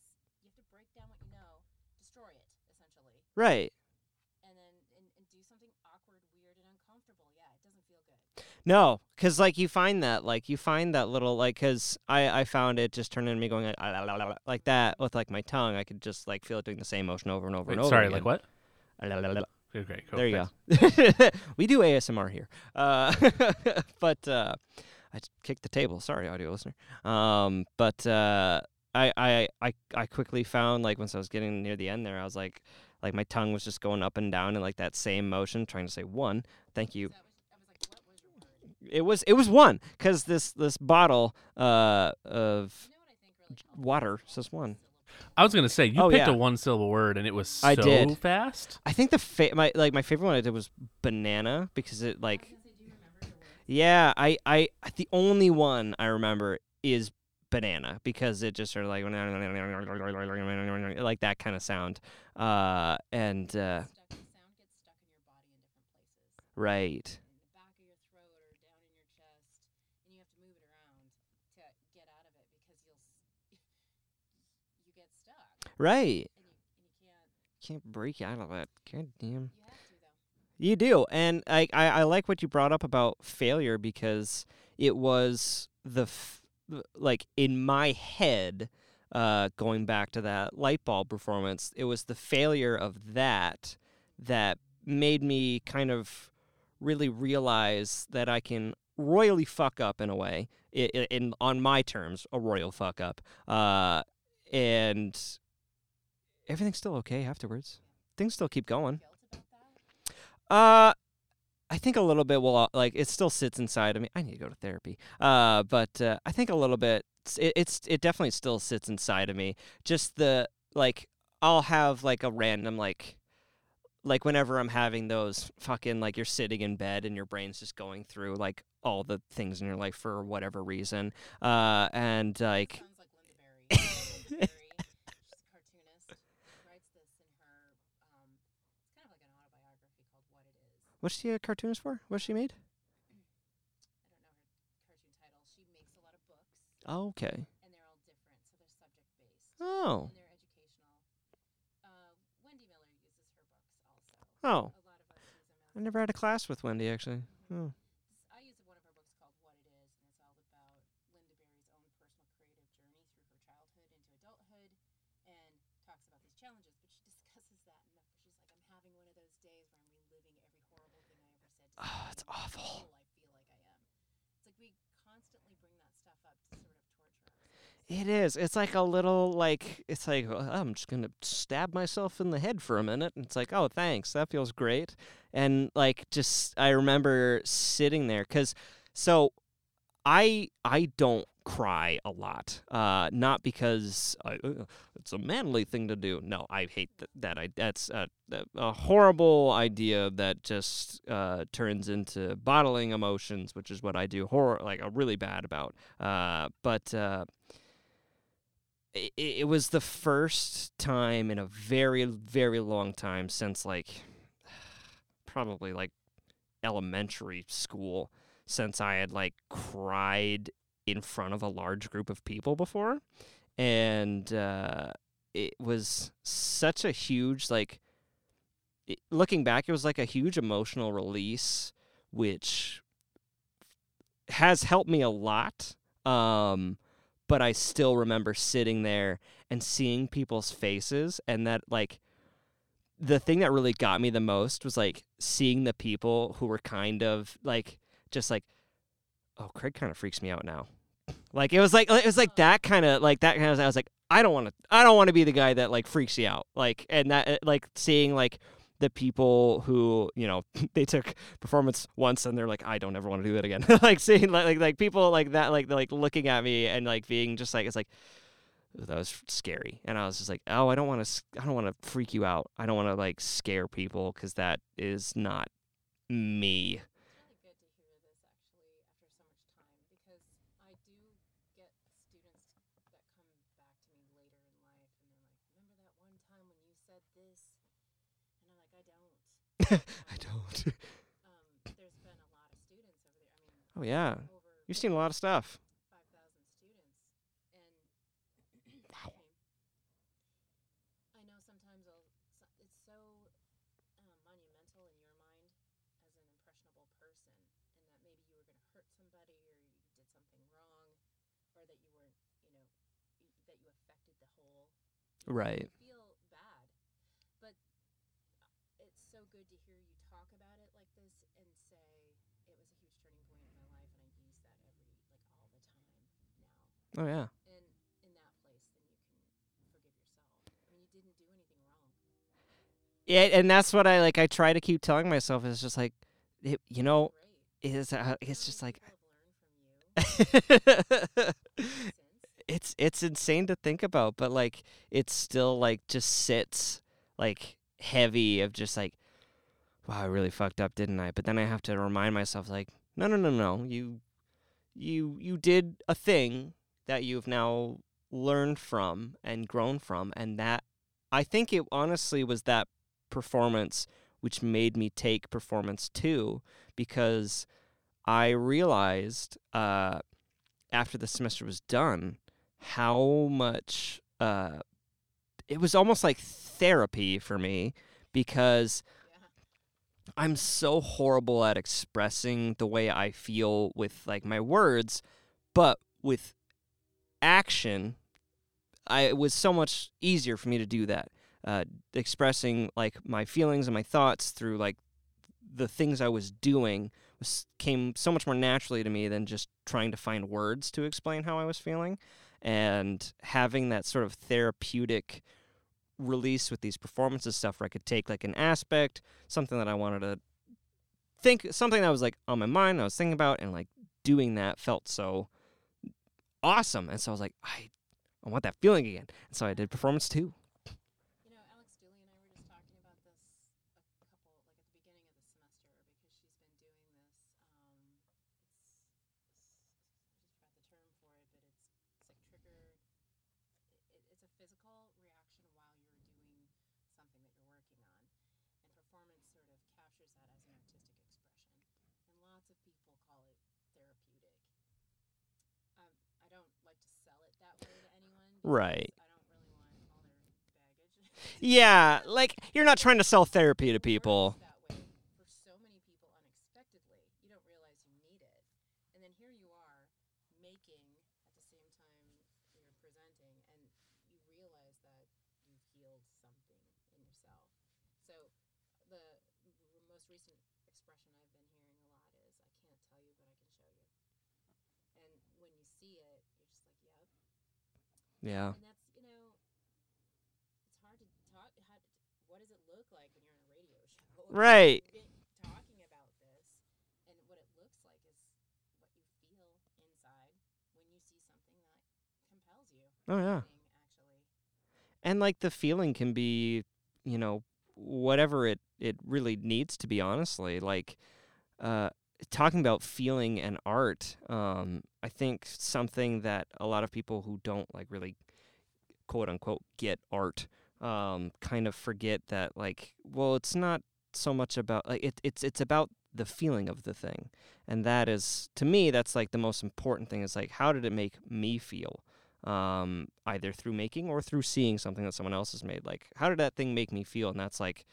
break down what you know, destroy it, essentially. Right. And then and do something awkward, weird, and uncomfortable. Yeah, it doesn't feel good. No, because, like, you find that little, like, because I found it just turning to me going, like that with, like, my tongue. I could just, like, feel it doing the same motion over and over and over again. Like what? Okay, cool. There you go. We do ASMR here. But I kicked the table. Sorry, audio listener. But I quickly found, like, once I was getting near the end there, I was like, my tongue was just going up and down in, like, that same motion, trying to say one. Thank you. It was one, because this bottle of water says one. I was gonna say you picked a one-syllable word, and it was so fast. I think the my favorite one I did was banana, because it like I the only one I remember is banana, because it just sort of like that kind of sound and sound gets stuck in your body in different places. Right. Right. Can't break out of that. God damn. You do. And I like what you brought up about failure, because it was like in my head, going back to that light bulb performance, it was the failure of that made me kind of really realize that I can royally fuck up in a way, in on my terms, a royal fuck up. And everything's still okay afterwards. Things still keep going. I think a little bit will, like, it still sits inside of me. I need to go to therapy. But I think a little bit, it definitely still sits inside of me. Just the, like, I'll have, like, a random, like whenever I'm having those fucking, like, you're sitting in bed and your brain's just going through, like, all the things in your life for whatever reason. And, like... What's she a cartoonist for? What's she made? I don't know. Oh, okay. And they're all different, so they're subject-based. Oh. And they're educational. Wendy Miller uses her books also. Oh. A lot of us use them. I never had a class with Wendy, actually. Mm-hmm. Oh. I use one of her books called What It Is, and it's all about Linda Berry's own personal creative journey through her childhood into adulthood, and talks about these challenges, but she discusses that in the book. She's like, I'm having one of those days where I'm reliving every horrible thing I ever said to me. Oh, it's awful. I feel like I am. It's like we constantly bring that stuff up to sort of torture ourselves. It is. It's like a little, like, it's like, oh, I'm just going to stab myself in the head for a minute. And it's like, oh, thanks. That feels great. And, like, just, I remember sitting there. Because, so, I don't cry a lot. Not because it's a manly thing to do. No, I hate that. That's a horrible idea that just turns into bottling emotions, which is what I do. I'm really bad about. But it was the first time in a very, very long time since probably elementary school since I had cried in front of a large group of people before, and it was such a huge, looking back, it was a huge emotional release, which has helped me a lot, but I still remember sitting there and seeing people's faces, and that, the thing that really got me the most was, seeing the people who were kind of, oh, Craig kind of freaks me out now. It was that kind of. I was like, I don't want to be the guy that freaks you out. And that seeing the people who they took performance once and they're like, I don't ever want to do that again. Seeing people that looking at me and being just it's that was scary. And I was just oh, I don't want to freak you out. I don't want to scare people because that is not me. I don't. There's been a lot of students over there. Oh, yeah. You've seen a lot of stuff. 5,000 students. And wow. I know sometimes it's so monumental in your mind as an impressionable person, and that maybe you were going to hurt somebody or you did something wrong or that you weren't, that you affected the whole. Right. Good to hear you talk about it like this and say it was a huge turning point in my life, and I use that all the time now. Oh yeah. And in that place, then you can forgive yourself. I mean, you didn't do anything wrong. Yeah, and that's what I I try to keep telling myself is just it's just it's insane to think about, but it still just sits heavy of just wow, I really fucked up, didn't I? But then I have to remind myself, no. You did a thing that you've now learned from and grown from, and that I think it honestly was that performance which made me take performance 2, because I realized after the semester was done how much it was almost like therapy for me, because I'm so horrible at expressing the way I feel with my words, but with action, it was so much easier for me to do that. Expressing my feelings and my thoughts through the things I was doing came so much more naturally to me than just trying to find words to explain how I was feeling, and having that sort of therapeutic release with these performances stuff where I could take an aspect, something that I wanted to think, something that was on my mind, I was thinking about, and doing that felt so awesome. And so I was I want that feeling again. And so I did performance 2. Alex Dooley and I were just talking about this at the beginning of the semester, because she's been doing this, it's a physical reaction while you're doing something that you're working on, and performance sort of captures that as an artistic expression, and lots of people call it therapeutic. I don't like to Right. Yeah, like, you're not trying to sell therapy to people. For so many people, unexpectedly, you don't realize you need it. And then here you are making at the same time you're presenting, and you realize that you've healed something in yourself. So the most recent expression I've been hearing a lot is, I can't tell you, but I can show you. And when you see it, you're just like, yep. Yeah. And that's, you know, what does it look like when you're on a radio show? Right. Talking about this, and what it looks like is what you feel inside when you see something that compels you. Oh, yeah. Actually. And, like, the feeling can be, you know, whatever it really needs to be, honestly. Like, talking about feeling and art, I think something that a lot of people who don't, like, really, quote-unquote, get art kind of forget that, like, well, it's not so much about, like, it's about the feeling of the thing. And that is, to me, that's, like, the most important thing is, like, how did it make me feel? Either through making or through seeing something that someone else has made. Like, how did that thing make me feel? And that's, like,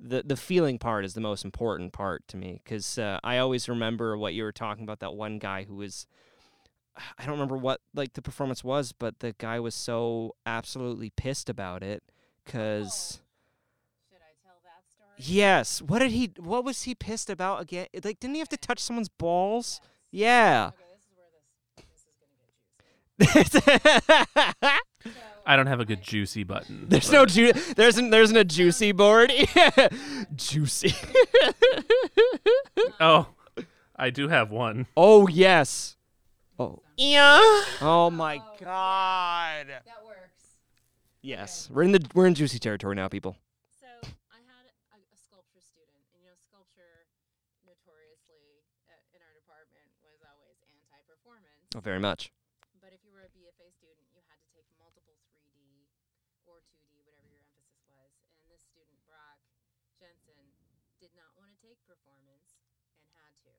the feeling part is the most important part to me. 'Cause I always remember what you were talking about, that one guy who was, I don't remember what, like, the performance was, but the guy was so absolutely pissed about it. Because, should I tell that story? Yes. What was he pissed about again? Like, didn't he have to touch someone's balls? Yes. Yeah. Okay, this is where this is gonna get juicy. I don't have a good juicy button. There's no juice. There isn't a juicy board. Yeah. Juicy. Oh, I do have one. Oh yes. Oh. Yeah. Oh my God. That works. Yes, okay. We're in juicy territory now, people. So I had a sculpture student, and you know, sculpture notoriously in our department was always anti-performance. Oh, very much. But if you were a BFA student, you had to take multiple 3D or 2D, whatever your emphasis was. And this student, Brock Jensen, did not want to take performance and had to.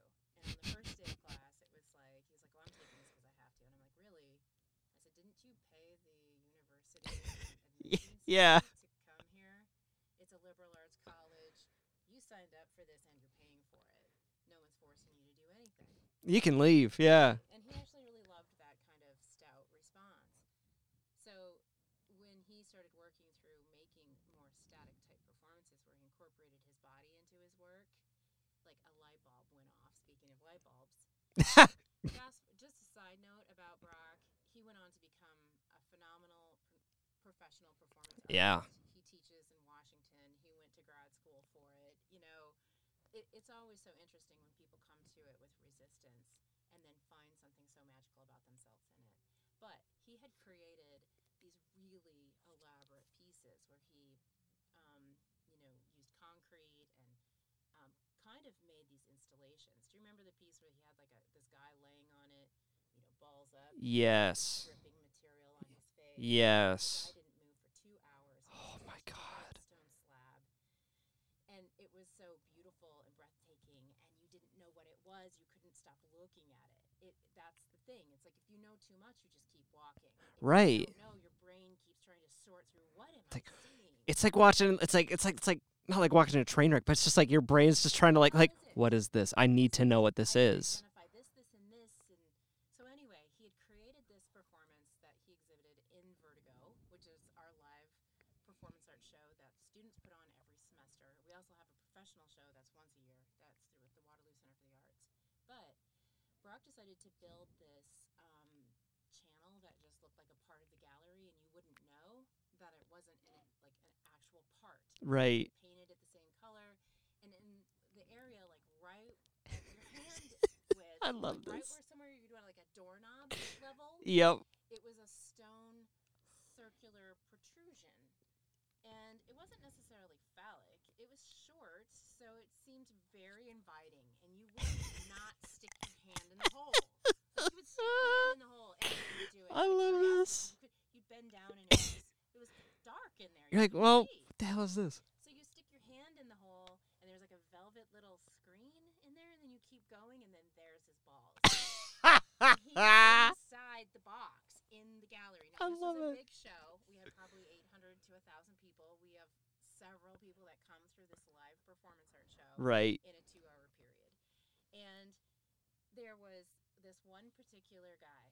And on the first day of class, it was like, he's like, "Well, I'm taking this because I have to," and I'm like, "Really?" I said, "Didn't you pay the university?" Yeah. To come here, it's a liberal arts college. You signed up for this, and you're paying for it. No one's forcing you to do anything. You can leave. Yeah. And he actually really loved that kind of stout response. So when he started working through making more static type performances, where he incorporated his body into his work, like a light bulb went off. Speaking of light bulbs, just a side note about Brock. He went on to become a phenomenal professional performance artist. Yeah. He teaches in Washington. He went to grad school for it. You know, it's always so interesting when people come to it with resistance and then find something so magical about themselves in it. But he had created these really elaborate pieces where he, you know, used concrete and kind of made these installations. Do you remember the piece where he had, like, this guy laying on it, you know, balls up? Yes. Dripping material on his face. Yes. Oh my God. Stone slab. And it was so beautiful and breathtaking, and you didn't know what it was. You couldn't stop looking at it. That's the thing. It's like, if you know too much, you just keep walking. If right. You don't know, your brain keeps trying to sort through what am I seeing. It's like watching. It's like not like watching a train wreck, but it's just like your brain's just trying to like what is this? I need to know what this is. Decided to build this channel that just looked like a part of the gallery, and you wouldn't know that it wasn't in like an actual part. Right. Painted it the same color, and in the area, like right at your hand width, I love like, this. Right where somewhere you're doing like a doorknob level. Yep. It was a stone circular protrusion, and it wasn't necessarily phallic. It was short, so it seemed very inviting, and you would not stick your hand in the hole. Like, you would stick your hand in the hole and you would do it. I love this. You'd bend down, and it was dark in there. You're like, well, what the hell is this? So you stick your hand in the hole, and there's like a velvet little screen in there, and then you keep going, and then there's his balls. He's inside the box in the the gallery. Now, this is a big show. We have probably 800 to 1,000 people. We have several people that come through this live performance art show in a 2-hour period. And there was this one particular guy,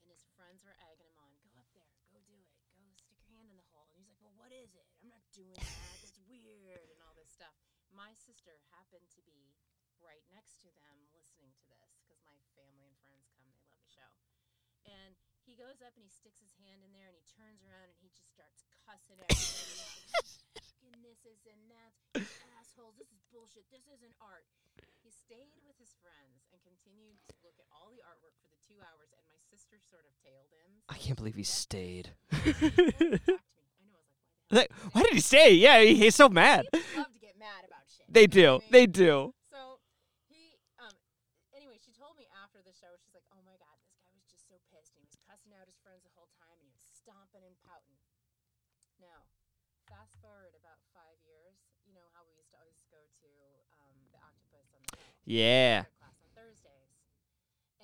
and his friends were egging him on, go up there, go do it, go stick your hand in the hole. And he's like, well, what is it? I'm not doing that. That's weird and all this stuff. My sister happened to be right next to them listening to this because my family and friends come. They love the show. And he goes up and he sticks his hand in there and he turns around and he just starts cussing everybody out. This is and that's assholes. This is bullshit. This isn't art. He stayed with his friends and continued to look at all the artwork for the 2 hours. And my sister sort of tailed him. So I can't believe he stayed. Why did he stay? Yeah, he's so mad. They love to get mad about shit. They do. I mean? They do. So he, anyway, she told me after the show, she's like, "Oh my God, this guy was just so pissed. And he was cussing out his friends the whole time, and he was stomping and pouting." No. Fast forward about 5 years, you know how we used to always go to the Octopus on the class on Thursdays,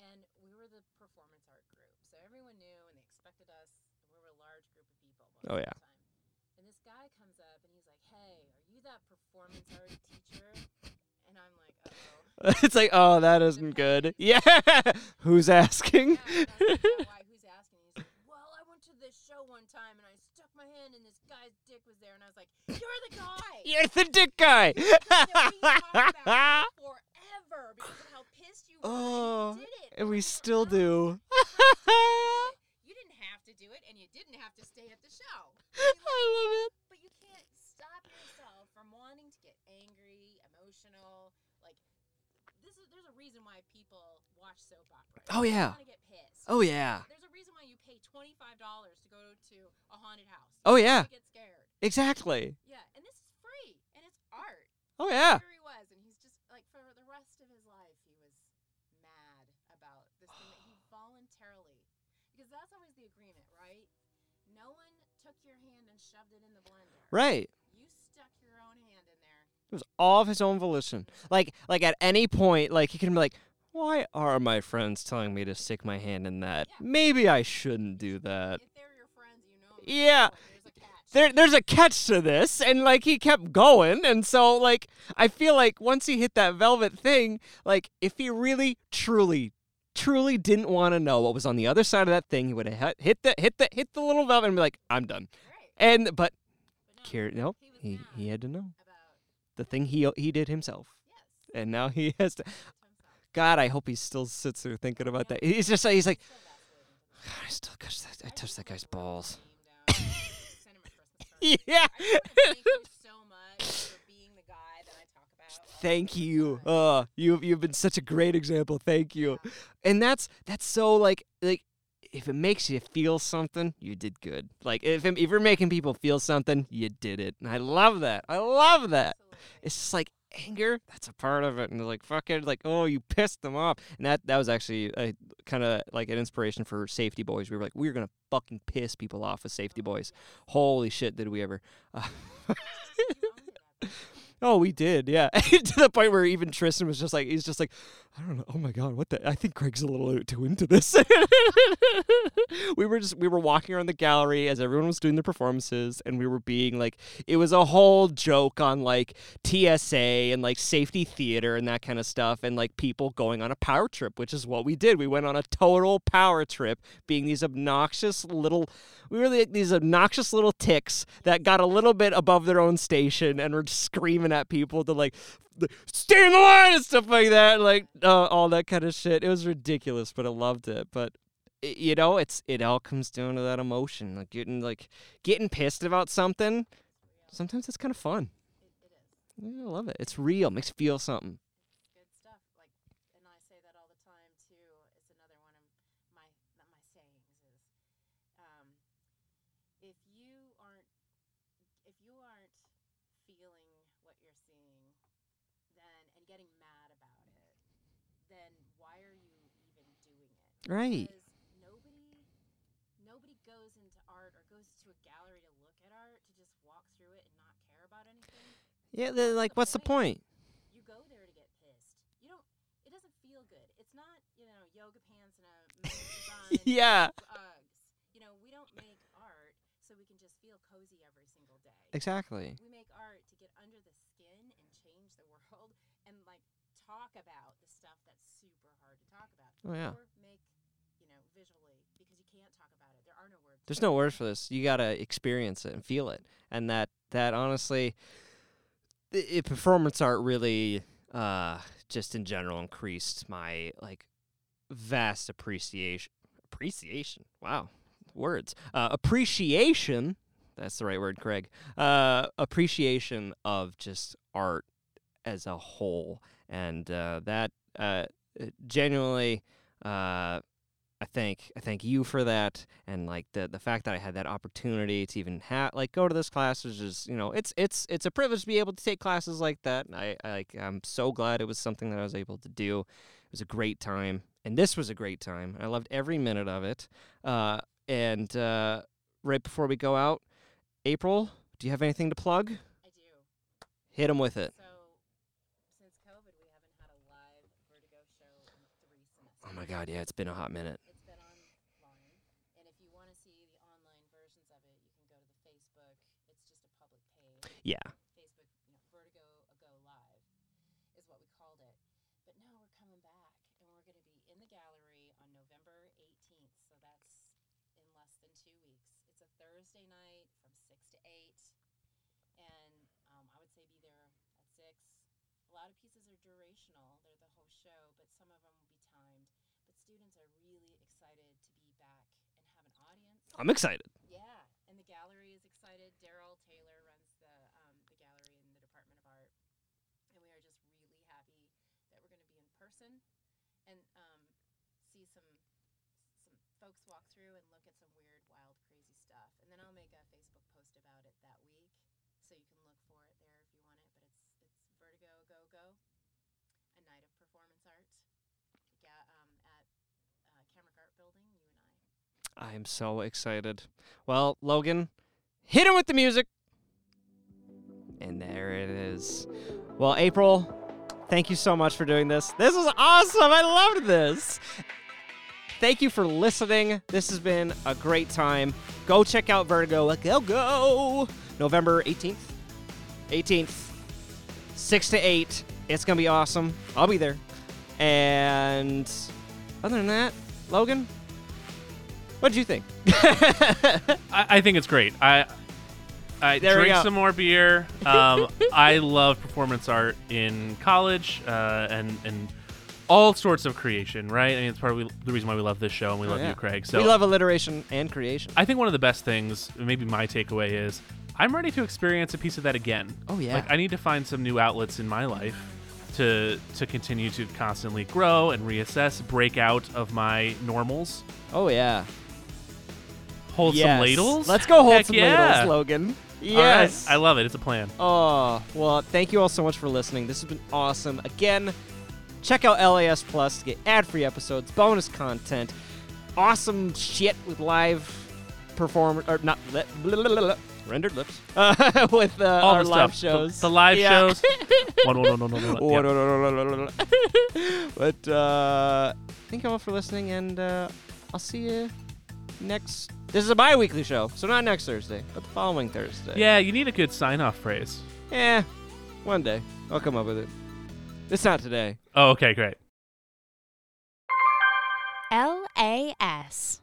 and we were the performance art group, so everyone knew and they expected us. And we were a large group of people. At the time. And this guy comes up and he's like, "Hey, are you that performance art teacher?" And I'm like, "Oh." It's like, "Oh, that isn't good." Yeah, who's asking? Who's asking? He's like, "Well, I went to this show one time and I stuck my hand in this guy's dick was there," and I was like, "You're the guy! You're the dick guy!" You're the guy that we talked about forever because of how pissed you were. Oh, you did it. And we still do. You didn't have to do it, and you didn't have to stay at the show. I love it. But you can't stop yourself from wanting to get angry, emotional. Like, there's a reason why people watch soap operas. Oh, yeah. They want to get pissed. Oh, yeah. There's a reason why you pay $25 to go to a haunted house. Oh, yeah. Get scared. Exactly. Yeah, and this is free, and it's art. Oh, yeah. Here he was, and he's just, like, for the rest of his life, he was mad about this thing that he voluntarily, because that's always the agreement, right? No one took your hand and shoved it in the blender. Right. You stuck your own hand in there. It was all of his own volition. Like at any point, like, he can be like, "Why are my friends telling me to stick my hand in that? Yeah. Maybe I shouldn't do that." If they're your friends, you know. Yeah. There's a catch to this, and, like, he kept going, and so, like, I feel like once he hit that velvet thing, like, if he really, truly didn't want to know what was on the other side of that thing, he would have hit the little velvet and be like, "I'm done." Right. And, he had to know. The thing he did himself. Yes. And now he has to... God, I hope he still sits there thinking about that. He's just like, "God, I touched that guy's balls." Yeah. Thank you so much for being the guy that I talk about. Thank you. You've been such a great example. Thank you. Yeah. And that's so like if it makes you feel something, you did good. Like if you're making people feel something, you did it. And I love that. Absolutely. It's just like anger, that's a part of it. And like, fuck it. Like, oh, you pissed them off. And that was actually kind of like an inspiration for Safety Boys. We were like, we're going to fucking piss people off with Safety Boys. Holy shit, did we ever. Oh, we did, yeah. To the point where even Tristan was just like, he's just like, "I don't know, oh my God, what the, I think Craig's a little too into this." We were walking around the gallery as everyone was doing their performances, and we were being like, it was a whole joke on like TSA and like safety theater and that kind of stuff, and like people going on a power trip, which is what we did. We went on a total power trip, being these obnoxious little ticks that got a little bit above their own station and were just screaming at people to like stay in the line and stuff like that, like all that kind of shit. It was ridiculous, but I loved it. But you know, it all comes down to that emotion, like getting pissed about something. Sometimes it's kind of fun. It is. Yeah, I love it. It's real. Makes you feel something. Good stuff. Like, and I say that all the time too. It's another one of my sayings is, if you aren't feeling what you're seeing, then and getting mad about it, then why are you even doing it? Right. Because nobody goes into art or goes to a gallery to look at art to just walk through it and not care about anything. Yeah, like what's the point? You go there to get pissed. You don't. It doesn't feel good. It's not yoga pants and a yeah. day. Exactly. We make art to get under the skin and change the world and, like, talk about the stuff that's super hard to talk about. Oh, yeah. Or make, you know, visually, because you can't talk about it. There are no words. There's no words for this. You got to experience it and feel it. And that honestly, performance art really, just in general, increased my, like, vast appreciation. Wow. Words. Appreciation. That's the right word, Craig. Appreciation of just art as a whole. And that genuinely, I thank you for that. And, like, the fact that I had that opportunity to even go to this class is just, you know, it's a privilege to be able to take classes like that. And I'm so glad it was something that I was able to do. It was a great time. And this was a great time. I loved every minute of it. Right before we go out, Aypryl, do you have anything to plug? I do. Hit them with it. So, since COVID, we haven't had a live Vertigo show in 3 semesters. Oh, my God, yeah, it's been a hot minute. It's been online. And if you want to see the online versions of it, you can go to the Facebook. It's just a public page. Yeah. Facebook, you know, Vertigo A-Go Live is what we called it. But now we're coming back, and we're going to be in the gallery on November 18th, so that's in less than 2 weeks. Thursday night from 6 to 8, and I would say be there at 6. A lot of pieces are durational; they're the whole show, but some of them will be timed. But students are really excited to be back and have an audience. I'm excited. Yeah, and the gallery is excited. Daryl Taylor runs the gallery in the Department of Art, and we are just really happy that we're going to be in person and see some folks walk through and look at some weird, wild, crazy stuff. And then I'll make a Facebook post about it that week, so you can look for it there if you want it. But it's Vertigo A-Go-Go, a night of performance art at Camrick Art Building, you and I. I'm so excited. Well, Logan, hit him with the music. And there it is. Well, Aypryl, thank you so much for doing this. This was awesome. I loved this. Thank you for listening. This has been a great time. Go check out Vertigo A-Go-Go, November 18th. 6 to 8. It's going to be awesome. I'll be there. And other than that, Logan, what did you think? I think it's great. I drink some more beer. I love performance art in college and all sorts of creation, right? I mean, it's part of the reason why we love this show, and we love you, Craig. So we love alliteration and creation. I think one of the best things, maybe my takeaway is, I'm ready to experience a piece of that again. Oh, yeah. Like, I need to find some new outlets in my life to continue to constantly grow and reassess, break out of my normals. Oh, yeah. Hold some ladles? Let's go hold some ladles, Logan. Yes. Right. I love it. It's a plan. Oh, well, thank you all so much for listening. This has been awesome. Again, check out LAS Plus to get ad-free episodes, bonus content, awesome shit with live performance, or not, rendered lips, with our live shows. The live shows. But thank you all for listening, and I'll see you next. This is a bi-weekly show, so not next Thursday, but the following Thursday. Yeah, you need a good sign-off phrase. Yeah, one day. I'll come up with it. It's not today. Oh, okay, great. LAS.